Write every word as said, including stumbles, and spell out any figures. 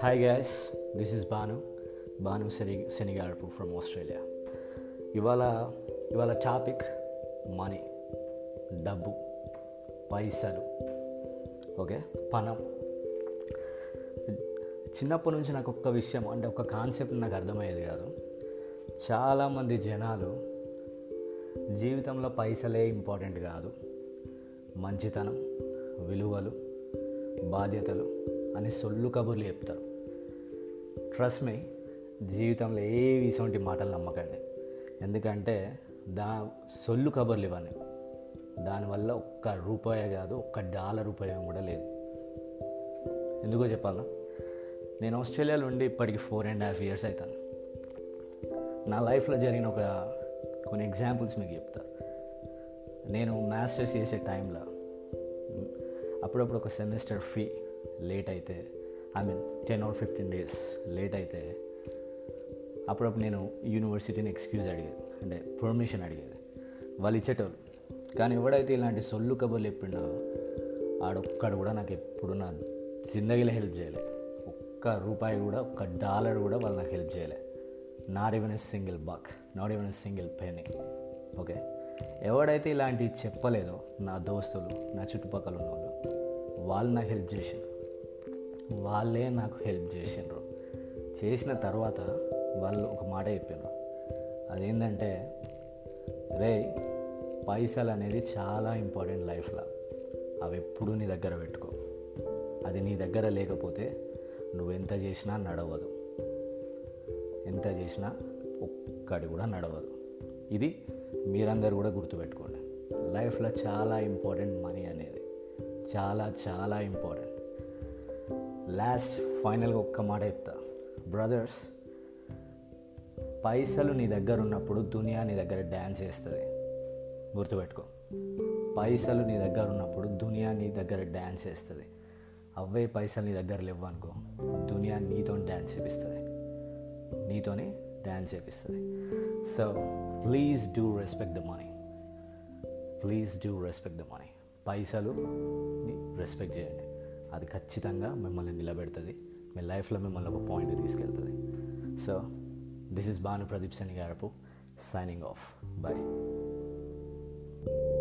Hi guys, this is Bhanu, Bhanu Senigarapu from Australia. ఇవాళ ఇవాళ topic money, డబ్బు, పైసలు, ఓకే, పణం. చిన్నప్పటి నుంచి నాకు ఒక్క విషయం అంటే ఒక కాన్సెప్ట్ నాకు అర్థమయ్యేది కాదు. చాలామంది జనాలు జీవితంలో పైసలే ఇంపార్టెంట్ కాదు, మంచితనం, విలువలు, బాధ్యతలు అని సొల్లు కబుర్లు చెప్తారు. ట్రస్ట్ మీ, జీవితంలో ఏ ఇటువంటి మాటలు నమ్మకండి. ఎందుకంటే దా సొల్లు కబుర్లు ఇవన్నీ, దానివల్ల ఒక్క రూపాయి కాదు, ఒక్క డాలర్ ఉపయోగం కూడా లేదు. ఎందుకో చెప్పాలా, నేను ఆస్ట్రేలియాలో ఉండి ఇప్పటికి ఫోర్ అండ్ హాఫ్ ఇయర్స్ అవుతాను. నా లైఫ్లో జరిగిన ఒక కొన్ని ఎగ్జాంపుల్స్ మీకు చెప్తాను. నేను మాస్టర్స్ చేసే టైంలో అప్పుడప్పుడు ఒక సెమిస్టర్ ఫీ లేట్ అయితే, I mean ten or fifteen days late అయితే, అప్పుడప్పుడు నేను యూనివర్సిటీని ఎక్స్క్యూజ్ అడిగేది, అంటే పర్మిషన్ అడిగేది. వాళ్ళు ఇచ్చేటోళ్ళు. కానీ ఎవడైతే ఇలాంటి సొల్లు కబుర్లు చెప్పిండో ఆడొక్కడు కూడా నాకు ఎప్పుడు నా జిందగీలో హెల్ప్ చేయలే. ఒక్క రూపాయి కూడా, ఒక్క డాలర్ కూడా వాళ్ళు నాకు హెల్ప్ చేయలే. Not even a single buck, not even a single penny. Okay, ఎవడైతే ఇలాంటివి చెప్పలేదో నా దోస్తులు, నా చుట్టుపక్కల ఉన్న వాళ్ళు, వాళ్ళు నాకు హెల్ప్ చేసారు. వాళ్ళే నాకు హెల్ప్ చేసినారు. చేసిన తర్వాత వాళ్ళు ఒక మాట చెప్పారు. అదేంటంటే, రే, పైసలు అనేది చాలా ఇంపార్టెంట్ లైఫ్లో, అవి ఎప్పుడూ నీ దగ్గర పెట్టుకో. అది నీ దగ్గర లేకపోతే నువ్వెంత చేసినా నడవదు, ఎంత చేసినా ఒక్కడి కూడా నడవదు. ఇది మీరందరూ కూడా గుర్తుపెట్టుకోండి. లైఫ్లో చాలా ఇంపార్టెంట్ మనీ అనేది, చాలా చాలా ఇంపార్టెంట్. లాస్ట్ ఫైనల్గా ఒక్క మాట చెప్తా, బ్రదర్స్, పైసలు నీ దగ్గర ఉన్నప్పుడు దునియా నీ దగ్గర డ్యాన్స్ చేస్తుంది. గుర్తుపెట్టుకో, పైసలు నీ దగ్గర ఉన్నప్పుడు దునియా నీ దగ్గర డ్యాన్స్ చేస్తుంది. అవే పైసలు నీ దగ్గర లేవనుకో, దునియా నీతో డ్యాన్స్ చేపిస్తుంది, నీతోనే డ్యాన్స్ చేపిస్తుంది. So please do respect the money, please do respect the money. పైసలుని రెస్పెక్ట్ చేయండి. అది ఖచ్చితంగా మిమ్మల్ని నిలబెడుతుంది, మీ లైఫ్లో మిమ్మల్ని ఒక పాయింట్ తీసుకెళ్తుంది. So this is Bhanu Pradeep Senigarapu signing off. Bye.